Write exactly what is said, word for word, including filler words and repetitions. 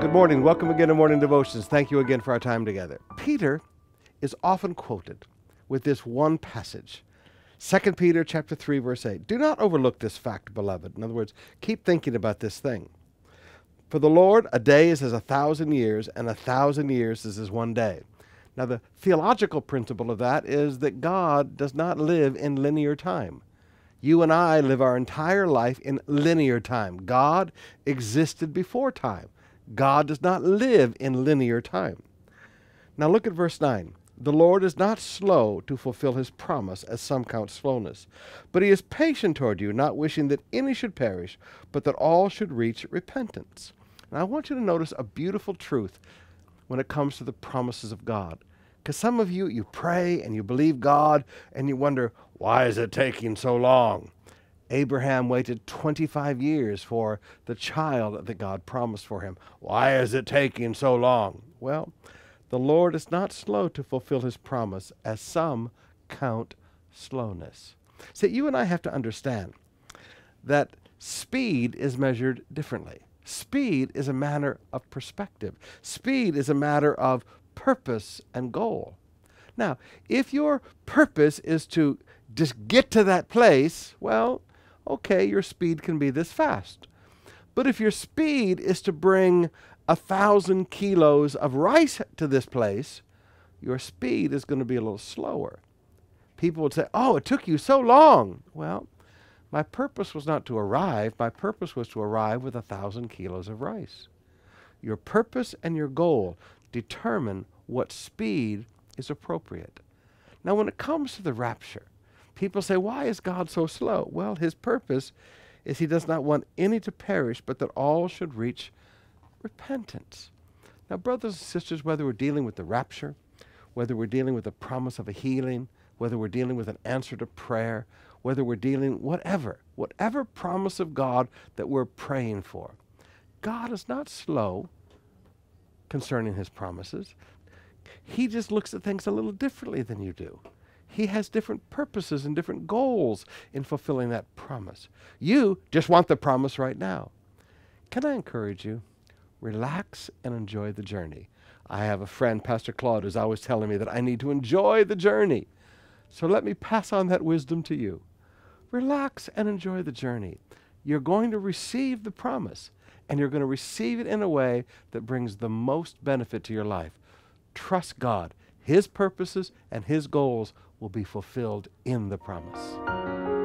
Good morning. Welcome again to Morning Devotions. Thank you again for our time together. Peter is often quoted with this one passage. Second Peter chapter three, verse eight. Do not overlook this fact, beloved. In other words, keep thinking about this thing. For the Lord, a day is as a thousand years, and a thousand years is as one day. Now, the theological principle of that is that God does not live in linear time. You and I live our entire life in linear time. God existed before time. God does not live in linear time. Now look at verse nine. The Lord is not slow to fulfill his promise, as some count slowness, but he is patient toward you, not wishing that any should perish, but that all should reach repentance. Now I want you to notice a beautiful truth when it comes to the promises of God. Because some of you, you pray and you believe God and you wonder, why is it taking so long? Abraham waited twenty-five years for the child that God promised for him. Why is it taking so long? Well, the Lord is not slow to fulfill his promise, as some count slowness. See, you and I have to understand that speed is measured differently. Speed is a matter of perspective. Speed is a matter of purpose and goal. Now, if your purpose is to just get to that place, well, okay, your speed can be this fast. But if your speed is to bring a thousand kilos of rice to this place, your speed is going to be a little slower. People would say, oh, it took you so long. Well, my purpose was not to arrive. My purpose was to arrive with a thousand kilos of rice. Your purpose and your goal determine what speed is appropriate. Now, when it comes to the rapture, people say, why is God so slow? Well, his purpose is he does not want any to perish, but that all should reach repentance. Now, brothers and sisters, whether we're dealing with the rapture, whether we're dealing with the promise of a healing, whether we're dealing with an answer to prayer, whether we're dealing whatever, whatever promise of God that we're praying for, God is not slow concerning his promises. He just looks at things a little differently than you do. He has different purposes and different goals in fulfilling that promise. You just want the promise right now. Can I encourage you? Relax and enjoy the journey. I have a friend, Pastor Claude, who's always telling me that I need to enjoy the journey. So let me pass on that wisdom to you. Relax and enjoy the journey. You're going to receive the promise, and you're going to receive it in a way that brings the most benefit to your life. Trust God. His purposes and his goals will be fulfilled in the promise.